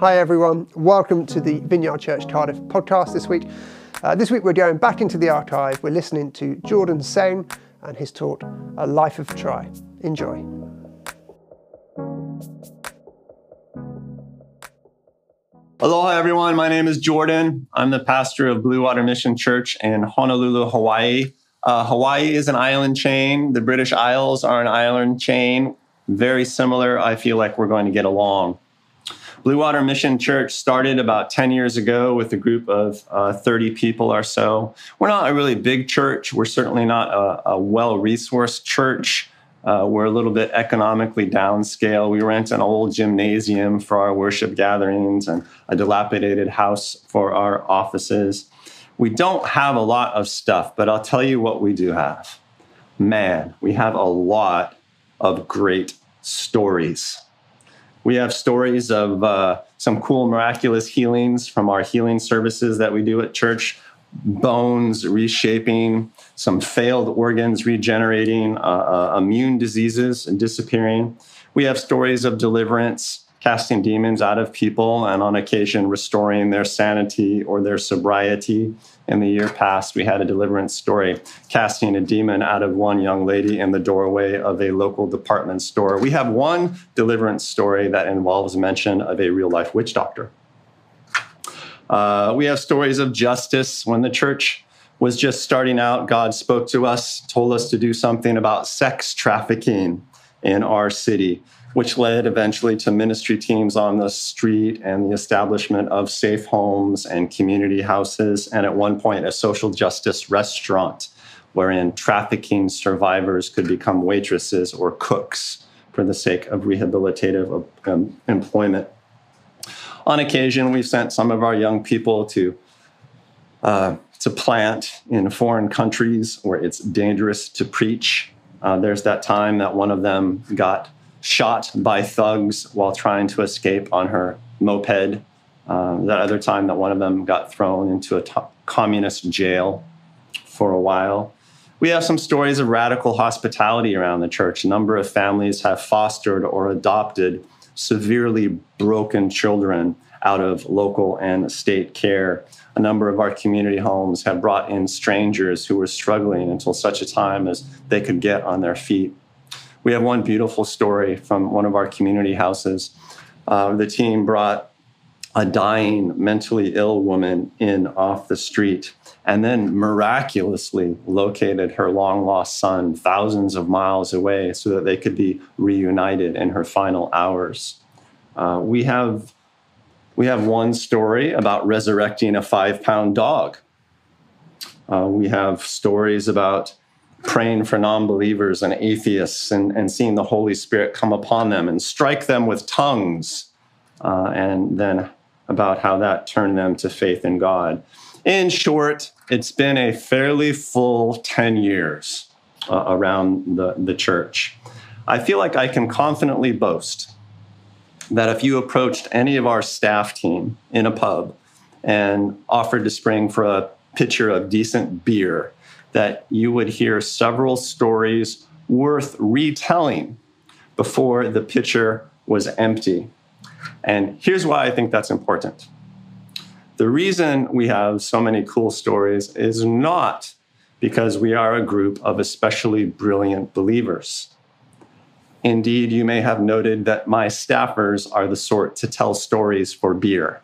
Hi everyone, welcome to the Vineyard Church Cardiff podcast this week. This week we're going back into the archive. We're listening to Jordan Seen and his talk, A Life of Try. Enjoy. Aloha everyone, my name is Jordan. I'm the pastor of Blue Water Mission Church in Honolulu, Hawaii. Hawaii is an island chain. The British Isles are an island chain. Very similar. I feel like we're going to get along. Blue Water Mission Church started about 10 years ago with a group of 30 people or so. We're not a really big church. We're certainly not a well-resourced church. We're a little bit economically downscale. We rent an old gymnasium for our worship gatherings and a dilapidated house for our offices. We don't have a lot of stuff, but I'll tell you what we do have. Man, we have a lot of great stories. We have stories of some cool, miraculous healings from our healing services that we do at church, bones reshaping, some failed organs regenerating, immune diseases disappearing. We have stories of deliverance, casting demons out of people, and on occasion restoring their sanity or their sobriety. In the year past, we had a deliverance story, casting a demon out of one young lady in the doorway of a local department store. We have one deliverance story that involves mention of a real-life witch doctor. We have stories of justice. When the church was just starting out, God spoke to us, told us to do something about sex trafficking in our city, which led eventually to ministry teams on the street and the establishment of safe homes and community houses, and at one point a social justice restaurant wherein trafficking survivors could become waitresses or cooks for the sake of rehabilitative employment. On occasion, we've sent some of our young people to plant in foreign countries where it's dangerous to preach. There's that time that one of them got shot by thugs while trying to escape on her moped. That other time that one of them got thrown into a communist jail for a while. We have some stories of radical hospitality around the church. A number of families have fostered or adopted severely broken children out of local and state care. A number of our community homes have brought in strangers who were struggling until such a time as they could get on their feet. We have one beautiful story from one of our community houses. The team brought a dying, mentally ill woman in off the street and then miraculously located her long-lost son thousands of miles away so that they could be reunited in her final hours. We have one story about resurrecting a 5-pound dog. We have stories about praying for non-believers and atheists and seeing the Holy Spirit come upon them and strike them with tongues, and then about how that turned them to faith in God. In short, it's been a fairly full 10 years around the church. I feel like I can confidently boast that if you approached any of our staff team in a pub and offered to spring for a pitcher of decent beer, that you would hear several stories worth retelling before the pitcher was empty. And here's why I think that's important. The reason we have so many cool stories is not because we are a group of especially brilliant believers. Indeed, you may have noted that my staffers are the sort to tell stories for beer.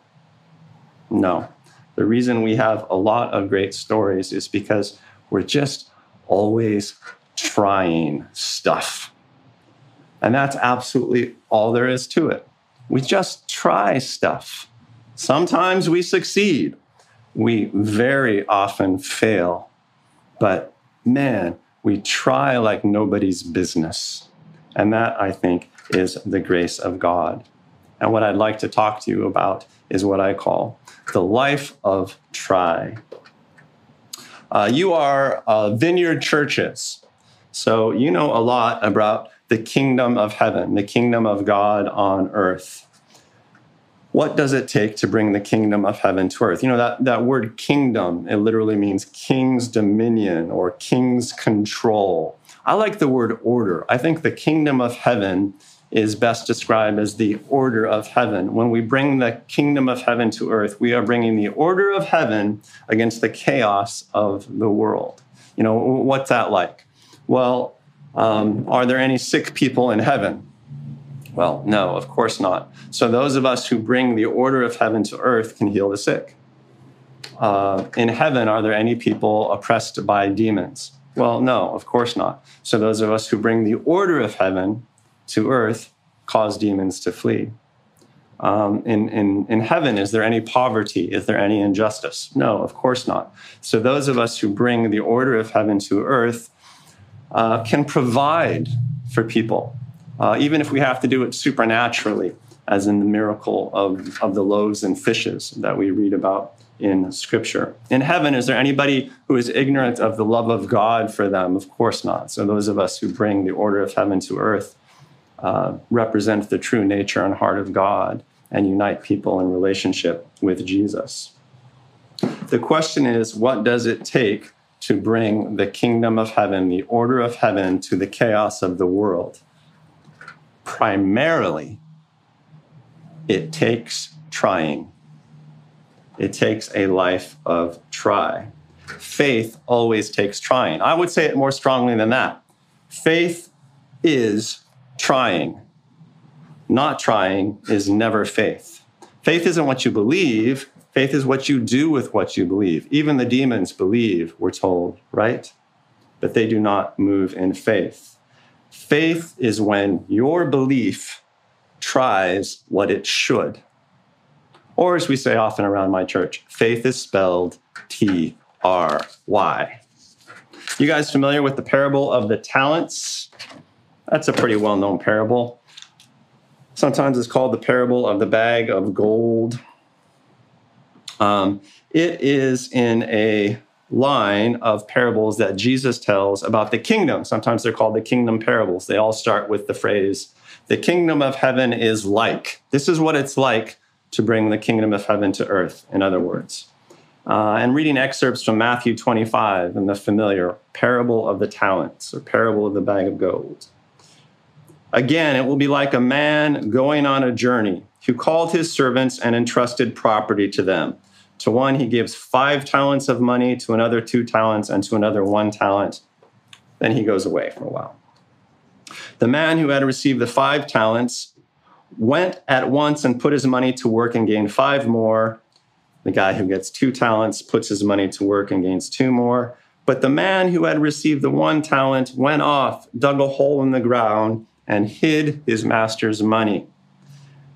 No, the reason we have a lot of great stories is because we're just always trying stuff. And that's absolutely all there is to it. We just try stuff. Sometimes we succeed. We very often fail. But man, we try like nobody's business. And that, I think, is the grace of God. And what I'd like to talk to you about is what I call the life of try. You are Vineyard churches, so you know a lot about the kingdom of heaven, the kingdom of God on earth. What does it take to bring the kingdom of heaven to earth? You know, that word kingdom, it literally means king's dominion or king's control. I like the word order. I think the kingdom of heaven is best described as the order of heaven. When we bring the kingdom of heaven to earth, we are bringing the order of heaven against the chaos of the world. You know, what's that like? Well, are there any sick people in heaven? Well, no, of course not. So those of us who bring the order of heaven to earth can heal the sick. In heaven, are there any people oppressed by demons? Well, no, of course not. So those of us who bring the order of heaven to earth cause demons to flee. In heaven, is there any poverty? Is there any injustice? No, of course not. So those of us who bring the order of heaven to earth can provide for people, even if we have to do it supernaturally, as in the miracle of the loaves and fishes that we read about in Scripture. In heaven, is there anybody who is ignorant of the love of God for them? Of course not. So those of us who bring the order of heaven to earth represent the true nature and heart of God and unite people in relationship with Jesus. The question is, what does it take to bring the kingdom of heaven, the order of heaven, to the chaos of the world? Primarily, it takes trying. It takes a life of try. Faith always takes trying. I would say it more strongly than that. Faith is trying. Not trying is never faith. Faith isn't what you believe. Faith is what you do with what you believe. Even the demons believe, we're told, right? But they do not move in faith. Faith is when your belief tries what it should. Or as we say often around my church, faith is spelled T-R-Y. You guys familiar with the parable of the talents? That's a pretty well-known parable. Sometimes it's called the parable of the bag of gold. It is in a line of parables that Jesus tells about the kingdom. Sometimes they're called the kingdom parables. They all start with the phrase, the kingdom of heaven is like. This is what it's like to bring the kingdom of heaven to earth, in other words. And reading excerpts from Matthew 25 and the familiar parable of the talents or parable of the bag of gold. Again, it will be like a man going on a journey who called his servants and entrusted property to them. To one, he gives 5 talents of money, to another 2 talents, and to another 1 talent. Then he goes away for a while. The man who had received the 5 talents went at once and put his money to work and gained 5 more. The guy who gets 2 talents puts his money to work and gains 2 more. But the man who had received the 1 talent went off, dug a hole in the ground, and hid his master's money.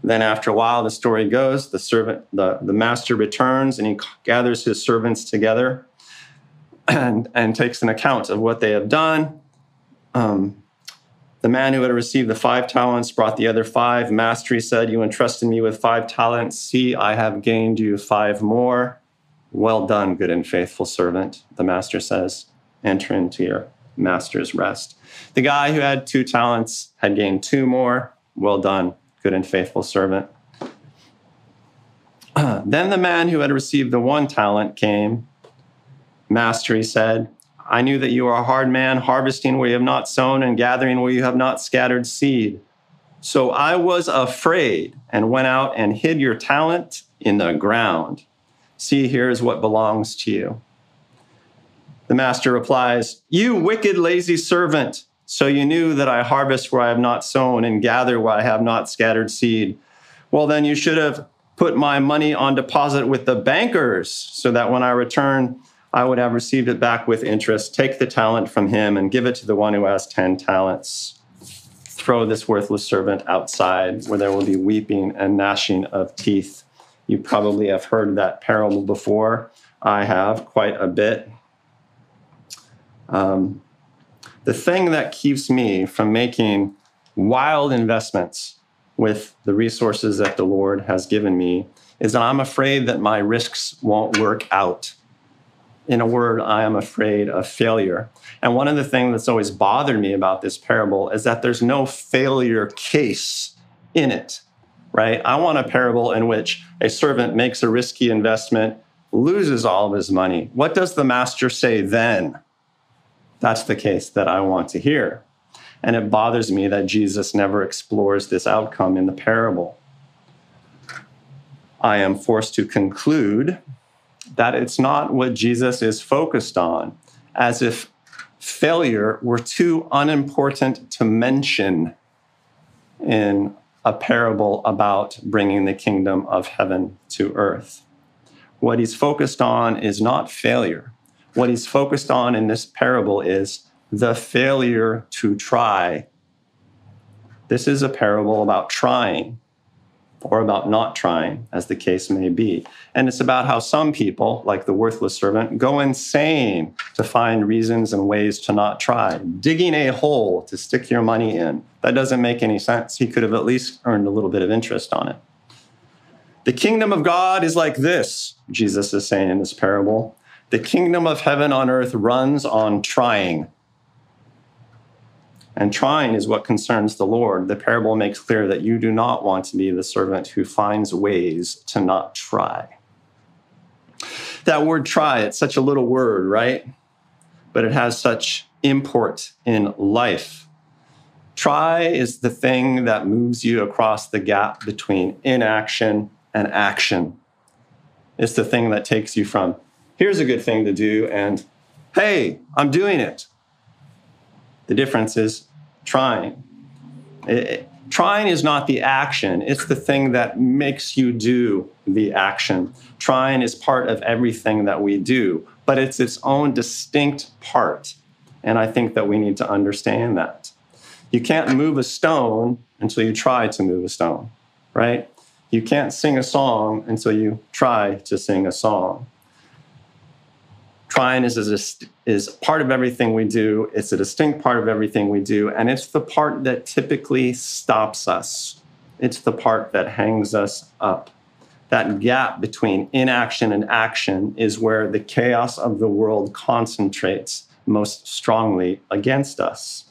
Then after a while, the story goes, the master returns and he gathers his servants together and takes an account of what they have done. The man who had received the 5 talents brought the other 5. Master, he said, you entrusted me with 5 talents. See, I have gained you 5 more. Well done, good and faithful servant, the master says. Enter into your master's rest. The guy who had 2 talents had gained 2 more. Well done, good and faithful servant. Then the man who had received the 1 talent came. Master, he said, I knew that you are a hard man, harvesting where you have not sown and gathering where you have not scattered seed. So I was afraid and went out and hid your talent in the ground. See, here is what belongs to you. The master replies, you wicked, lazy servant. So you knew that I harvest where I have not sown and gather where I have not scattered seed. Well, then you should have put my money on deposit with the bankers so that when I return, I would have received it back with interest. Take the talent from him and give it to the one who has 10 talents. Throw this worthless servant outside where there will be weeping and gnashing of teeth. You probably have heard that parable before. I have quite a bit. The thing that keeps me from making wild investments with the resources that the Lord has given me is that I'm afraid that my risks won't work out. In a word, I am afraid of failure. And one of the things that's always bothered me about this parable is that there's no failure case in it, right? I want a parable in which a servant makes a risky investment, loses all of his money. What does the master say then? That's the case that I want to hear. And it bothers me that Jesus never explores this outcome in the parable. I am forced to conclude that it's not what Jesus is focused on, as if failure were too unimportant to mention in a parable about bringing the kingdom of heaven to earth. What he's focused on is not failure. What he's focused on in this parable is the failure to try. This is a parable about trying, or about not trying, as the case may be. And it's about how some people, like the worthless servant, go insane to find reasons and ways to not try. Digging a hole to stick your money in. That doesn't make any sense. He could have at least earned a little bit of interest on it. The kingdom of God is like this, Jesus is saying in this parable. The kingdom of heaven on earth runs on trying. And trying is what concerns the Lord. The parable makes clear that you do not want to be the servant who finds ways to not try. That word try, it's such a little word, right? But it has such import in life. Try is the thing that moves you across the gap between inaction and action. It's the thing that takes you from, here's a good thing to do, and hey, I'm doing it. The difference is trying. Trying is not the action. It's the thing that makes you do the action. Trying is part of everything that we do, but it's its own distinct part. And I think that we need to understand that. You can't move a stone until you try to move a stone, right? You can't sing a song until you try to sing a song. Trying is part of everything we do. It's a distinct part of everything we do. And it's the part that typically stops us. It's the part that hangs us up. That gap between inaction and action is where the chaos of the world concentrates most strongly against us.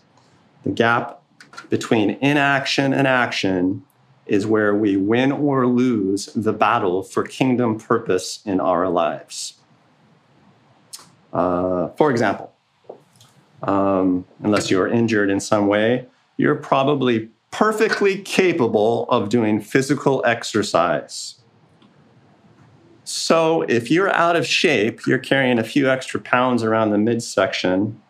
The gap between inaction and action is where we win or lose the battle for kingdom purpose in our lives. For example, unless you are injured in some way, you're probably perfectly capable of doing physical exercise. So if you're out of shape, you're carrying a few extra pounds around the midsection,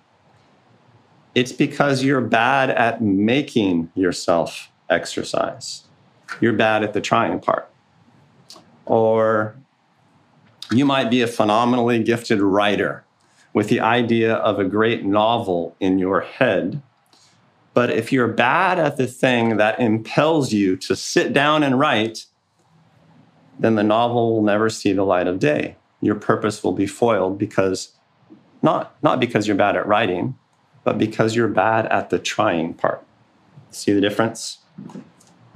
it's because you're bad at making yourself exercise. You're bad at the trying part. Or you might be a phenomenally gifted writer, with the idea of a great novel in your head. But if you're bad at the thing that impels you to sit down and write, then the novel will never see the light of day. Your purpose will be foiled because, not because you're bad at writing, but because you're bad at the trying part. See the difference?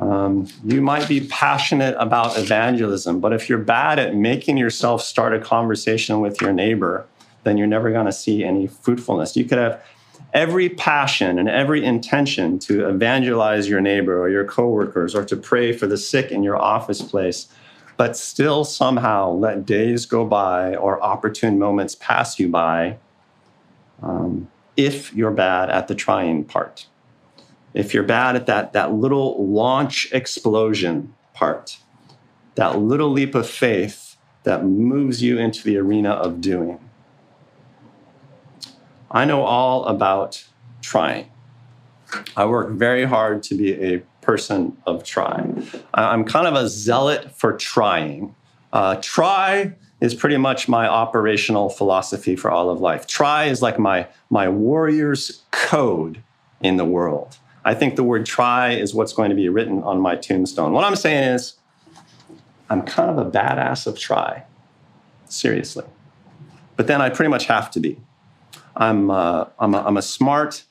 You might be passionate about evangelism, but if you're bad at making yourself start a conversation with your neighbor, then you're never going to see any fruitfulness. You could have every passion and every intention to evangelize your neighbor or your coworkers or to pray for the sick in your office place, but still somehow let days go by or opportune moments pass you by if you're bad at the trying part. If you're bad at that little launch explosion part, that little leap of faith that moves you into the arena of doing. I know all about trying. I work very hard to be a person of trying. I'm kind of a zealot for trying. Try is pretty much my operational philosophy for all of life. Try is like my warrior's code in the world. I think the word try is what's going to be written on my tombstone. What I'm saying is, I'm kind of a badass of try, seriously. But then I pretty much have to be. I'm a smart,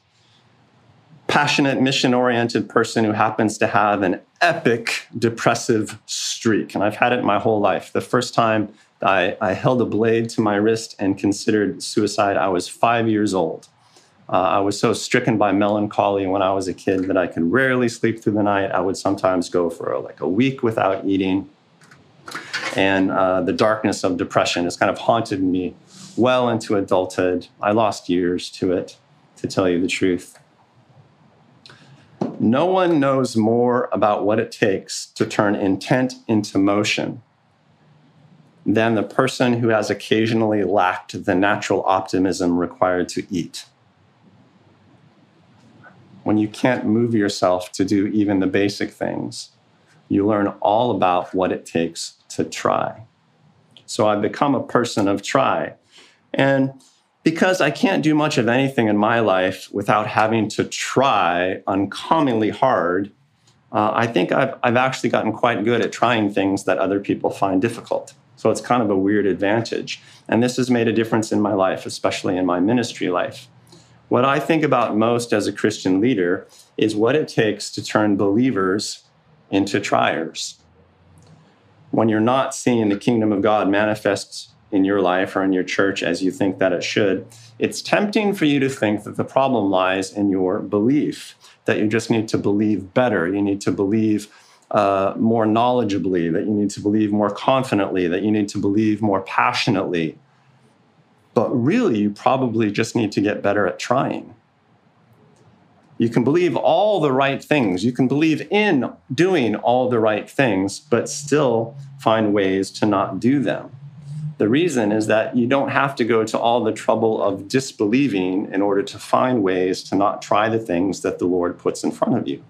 passionate, mission-oriented person who happens to have an epic depressive streak. And I've had it my whole life. The first time I held a blade to my wrist and considered suicide, I was 5 years old. I was so stricken by melancholy when I was a kid that I could rarely sleep through the night. I would sometimes go for like a week without eating. And the darkness of depression has kind of haunted me well into adulthood. I lost years to it, to tell you the truth. No one knows more about what it takes to turn intent into motion than the person who has occasionally lacked the natural optimism required to eat. When you can't move yourself to do even the basic things, you learn all about what it takes to try. So I've become a person of try. And because I can't do much of anything in my life without having to try uncommonly hard, I think I've actually gotten quite good at trying things that other people find difficult. So it's kind of a weird advantage. And this has made a difference in my life, especially in my ministry life. What I think about most as a Christian leader is what it takes to turn believers into triers. When you're not seeing the kingdom of God manifest in your life or in your church as you think that it should, it's tempting for you to think that the problem lies in your belief, that you just need to believe better, you need to believe more knowledgeably, that you need to believe more confidently, that you need to believe more passionately. But really, you probably just need to get better at trying. You can believe all the right things. You can believe in doing all the right things, but still find ways to not do them. The reason is that you don't have to go to all the trouble of disbelieving in order to find ways to not try the things that the Lord puts in front of you.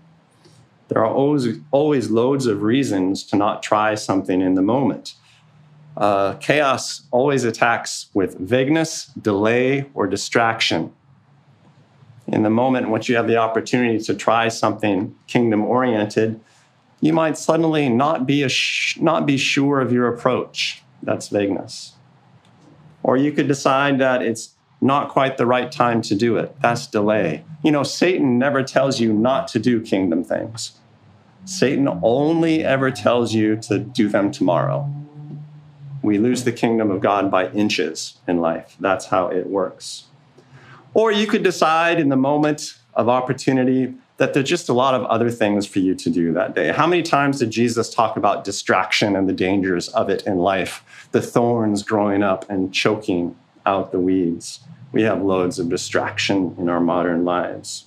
There are always loads of reasons to not try something in the moment. Chaos always attacks with vagueness, delay, or distraction. In the moment, once you have the opportunity to try something kingdom-oriented, you might suddenly not be sure of your approach. That's vagueness. Or you could decide that it's not quite the right time to do it. That's delay. You know, Satan never tells you not to do kingdom things. Satan only ever tells you to do them tomorrow. We lose the kingdom of God by inches in life. That's how it works. Or you could decide in the moment of opportunity that there's just a lot of other things for you to do that day. How many times did Jesus talk about distraction and the dangers of it in life? The thorns growing up and choking out the weeds. We have loads of distraction in our modern lives.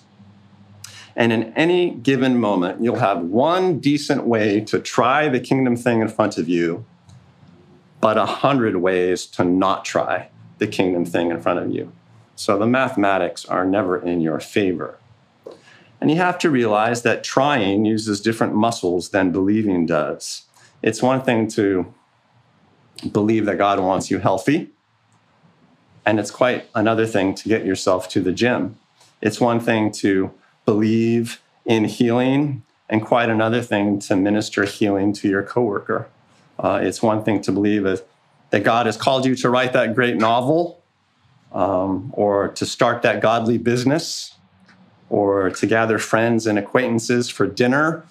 And in any given moment, you'll have one decent way to try the kingdom thing in front of you, but 100 ways to not try the kingdom thing in front of you. So the mathematics are never in your favor. And you have to realize that trying uses different muscles than believing does. It's one thing to believe that God wants you healthy, and it's quite another thing to get yourself to the gym. It's one thing to believe in healing, and quite another thing to minister healing to your coworker. It's one thing to believe that God has called you to write that great novel, or to start that godly business, or to gather friends and acquaintances for dinner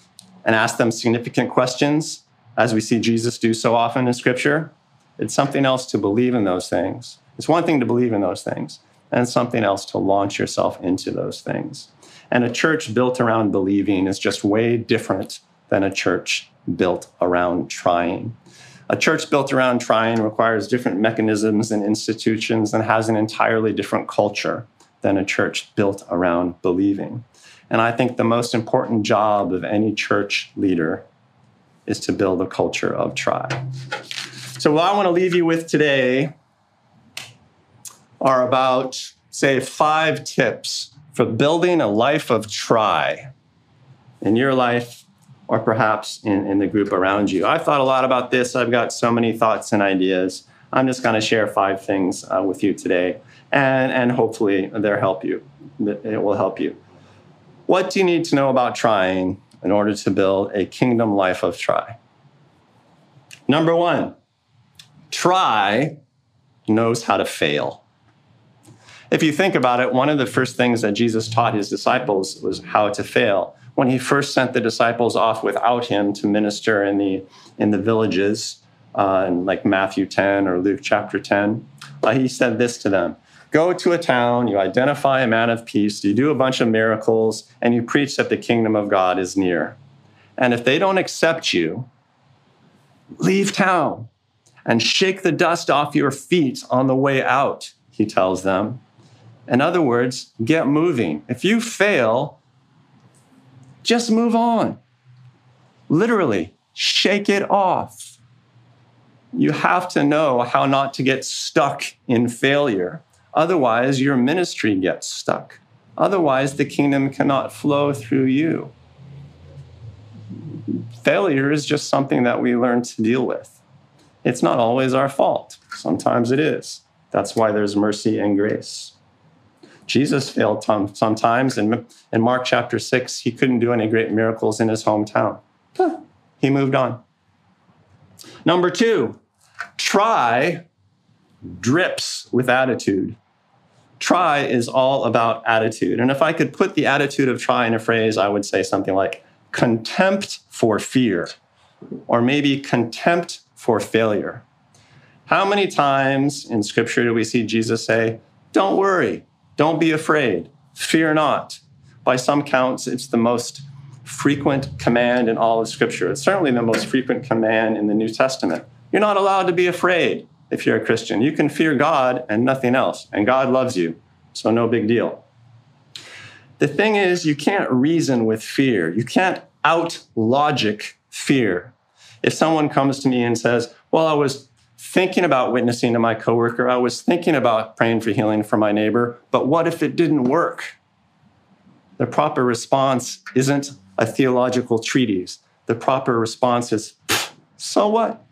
and ask them significant questions, as we see Jesus do so often in Scripture. It's something else to believe in those things. It's one thing to believe in those things, and something else to launch yourself into those things. And a church built around believing is just way different than a church built around trying. A church built around trying requires different mechanisms and institutions and has an entirely different culture than a church built around believing. And I think the most important job of any church leader is to build a culture of try. So what I want to leave you with today are about, say, 5 tips for building a life of try in your life or perhaps in the group around you. I've thought a lot about this. I've got so many thoughts and ideas. I'm just going to share 5 things with you today. And hopefully they'll help you. It will help you. What do you need to know about trying in order to build a kingdom life of try? Number 1, try knows how to fail. If you think about it, one of the first things that Jesus taught his disciples was how to fail. When he first sent the disciples off without him to minister in the villages, in like Matthew 10 or Luke chapter 10, he said this to them. Go to a town, you identify a man of peace, you do a bunch of miracles, and you preach that the kingdom of God is near. And if they don't accept you, leave town and shake the dust off your feet on the way out, he tells them. In other words, get moving. If you fail, Just move on. Literally, shake it off. You have to know how not to get stuck in failure. Otherwise, your ministry gets stuck. Otherwise, the kingdom cannot flow through you. Failure is just something that we learn to deal with. It's not always our fault. Sometimes it is. That's why there's mercy and grace. Jesus failed sometimes. In Mark chapter 6, he couldn't do any great miracles in his hometown. He moved on. Number two, try drips with attitude. Try is all about attitude. And if I could put the attitude of try in a phrase, I would say something like contempt for fear, or maybe contempt for failure. How many times in Scripture do we see Jesus say, don't worry, don't be afraid, fear not? By some counts, it's the most frequent command in all of Scripture. It's certainly the most frequent command in the New Testament. You're not allowed to be afraid if you're a Christian. You can fear God and nothing else, and God loves you, so no big deal. The thing is, you can't reason with fear. You can't out-logic fear. If someone comes to me and says, well, I was thinking about witnessing to my coworker, I was thinking about praying for healing for my neighbor, but what if it didn't work? The proper response isn't a theological treatise. The proper response is, so what?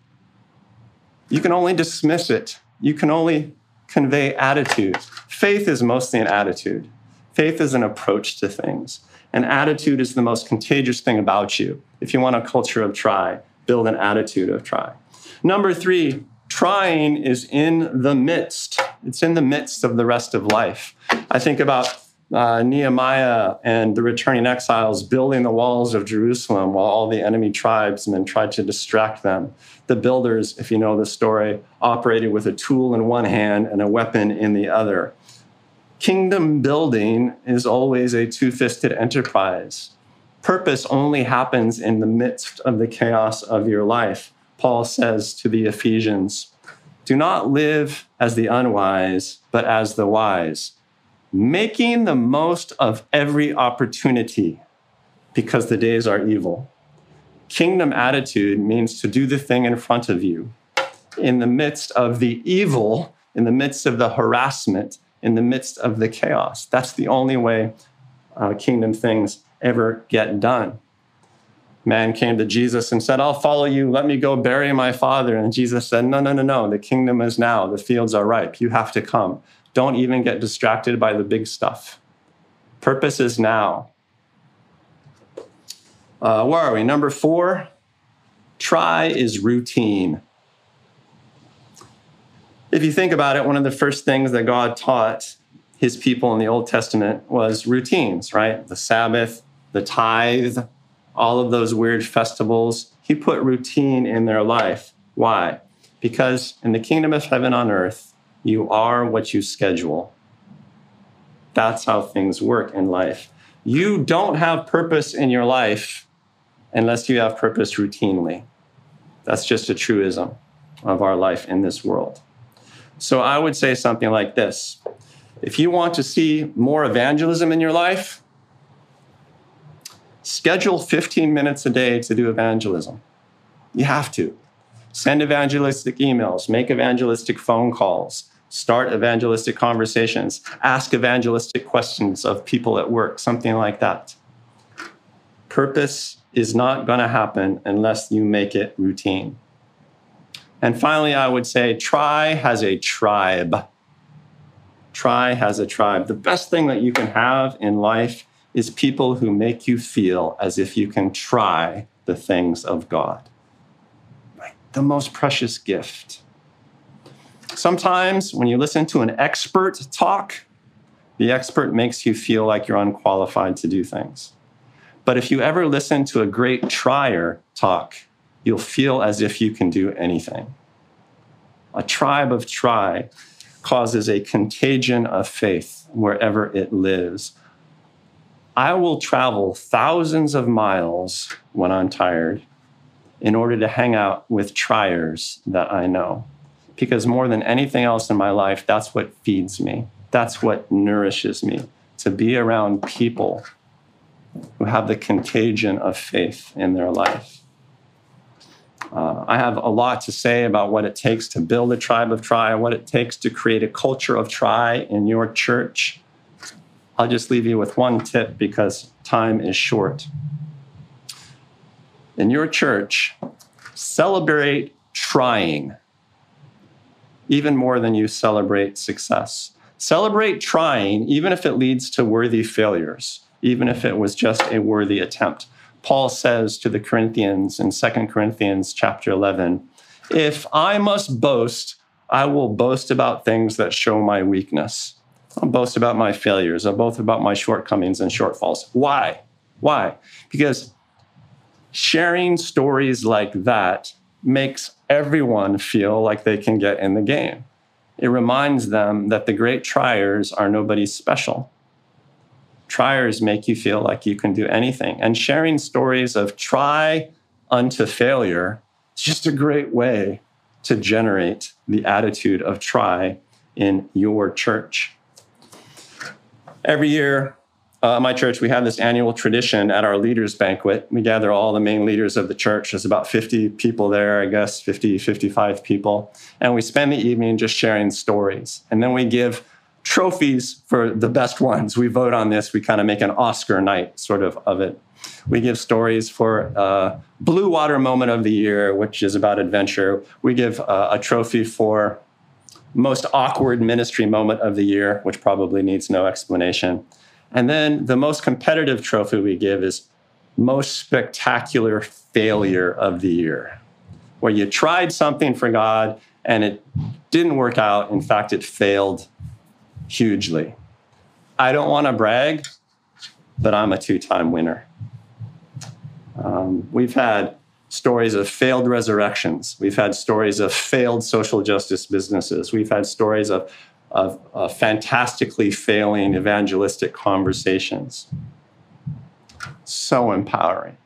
You can only dismiss it. You can only convey attitude. Faith is mostly an attitude. Faith is an approach to things. And attitude is the most contagious thing about you. If you want a culture of try, build an attitude of try. Number three, trying is in the midst. It's in the midst of the rest of life. I think about Nehemiah and the returning exiles building the walls of Jerusalem while all the enemy tribesmen tried to distract them. The builders, if you know the story, operated with a tool in one hand and a weapon in the other. Kingdom building is always a two-fisted enterprise. Purpose only happens in the midst of the chaos of your life. Paul says to the Ephesians, do not live as the unwise, but as the wise, making the most of every opportunity because the days are evil. Kingdom attitude means to do the thing in front of you. In the midst of the evil, in the midst of the harassment, in the midst of the chaos. That's the only way kingdom things ever get done. Man came to Jesus and said, I'll follow you. Let me go bury my father. And Jesus said, no. The kingdom is now. The fields are ripe. You have to come. Don't even get distracted by the big stuff. Purpose is now. Where are we? Number four, try is routine. If you think about it, one of the first things that God taught his people in the Old Testament was routines, right? The Sabbath, the tithe, all of those weird festivals. He put routine in their life. Why? Because in the kingdom of heaven on earth, you are what you schedule. That's how things work in life. You don't have purpose in your life unless you have purpose routinely. That's just a truism of our life in this world. So I would say something like this. If you want to see more evangelism in your life, schedule 15 minutes a day to do evangelism. You have to. Send evangelistic emails, make evangelistic phone calls, start evangelistic conversations, ask evangelistic questions of people at work, something like that. Purpose is not going to happen unless you make it routine. And finally, I would say try has a tribe. Try has a tribe. The best thing that you can have in life is people who make you feel as if you can try the things of God. The most precious gift. Sometimes when you listen to an expert talk, the expert makes you feel like you're unqualified to do things. But if you ever listen to a great trier talk, you'll feel as if you can do anything. A tribe of try causes a contagion of faith wherever it lives. I will travel thousands of miles when I'm tired in order to hang out with triers that I know. Because more than anything else in my life, that's what feeds me. That's what nourishes me, to be around people who have the contagion of faith in their life. I have a lot to say about what it takes to build a tribe of tri, what it takes to create a culture of tri in your church. I'll just leave you with one tip because time is short. In your church, celebrate trying even more than you celebrate success. Celebrate trying even if it leads to worthy failures, even if it was just a worthy attempt. Paul says to the Corinthians in 2 Corinthians chapter 11, if I must boast, I will boast about things that show my weakness. I'll boast about my failures. I'll boast about my shortcomings and shortfalls. Why? Why? Because sharing stories like that makes everyone feel like they can get in the game. It reminds them that the great triers are nobody special. Triers make you feel like you can do anything. And sharing stories of try unto failure is just a great way to generate the attitude of try in your church. Every year, my church, we have this annual tradition at our leaders' banquet. We gather all the main leaders of the church. There's about 50 people there, I guess, 50, 55 people. And we spend the evening just sharing stories. And then we give trophies for the best ones. We vote on this. We kind of make an Oscar night sort of it. We give stories for Blue Water Moment of the Year, which is about adventure. We give a trophy for Most Awkward Ministry Moment of the Year, which probably needs no explanation. And then the most competitive trophy we give is Most Spectacular Failure of the Year, where you tried something for God and it didn't work out. In fact, it failed hugely. I don't want to brag, but I'm a two-time winner. We've had stories of failed resurrections. We've had stories of failed social justice businesses. We've had stories of fantastically failing evangelistic conversations. So empowering,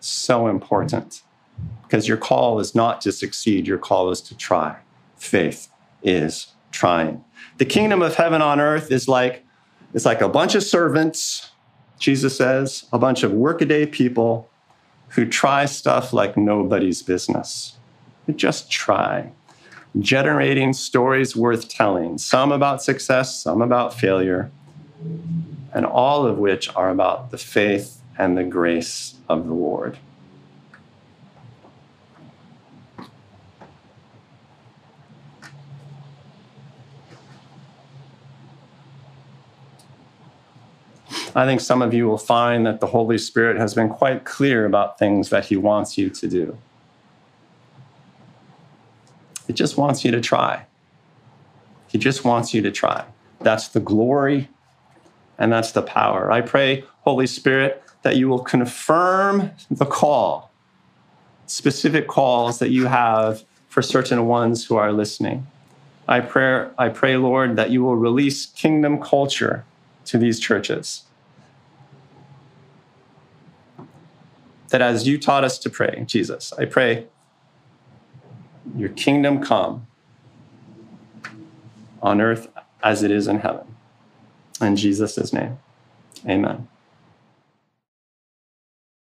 so important, because your call is not to succeed, your call is to try. Faith is trying. The kingdom of heaven on earth is like a bunch of servants, Jesus says, a bunch of workaday people who try stuff like nobody's business. They just try. Generating stories worth telling, some about success, some about failure, and all of which are about the faith and the grace of the Lord. I think some of you will find that the Holy Spirit has been quite clear about things that he wants you to do. It just wants you to try. He just wants you to try. That's the glory and that's the power. I pray, Holy Spirit, that you will confirm the call, specific calls that you have for certain ones who are listening. I pray, Lord, that you will release kingdom culture to these churches. That as you taught us to pray, Jesus, I pray, your kingdom come on earth as it is in heaven. In Jesus' name, amen.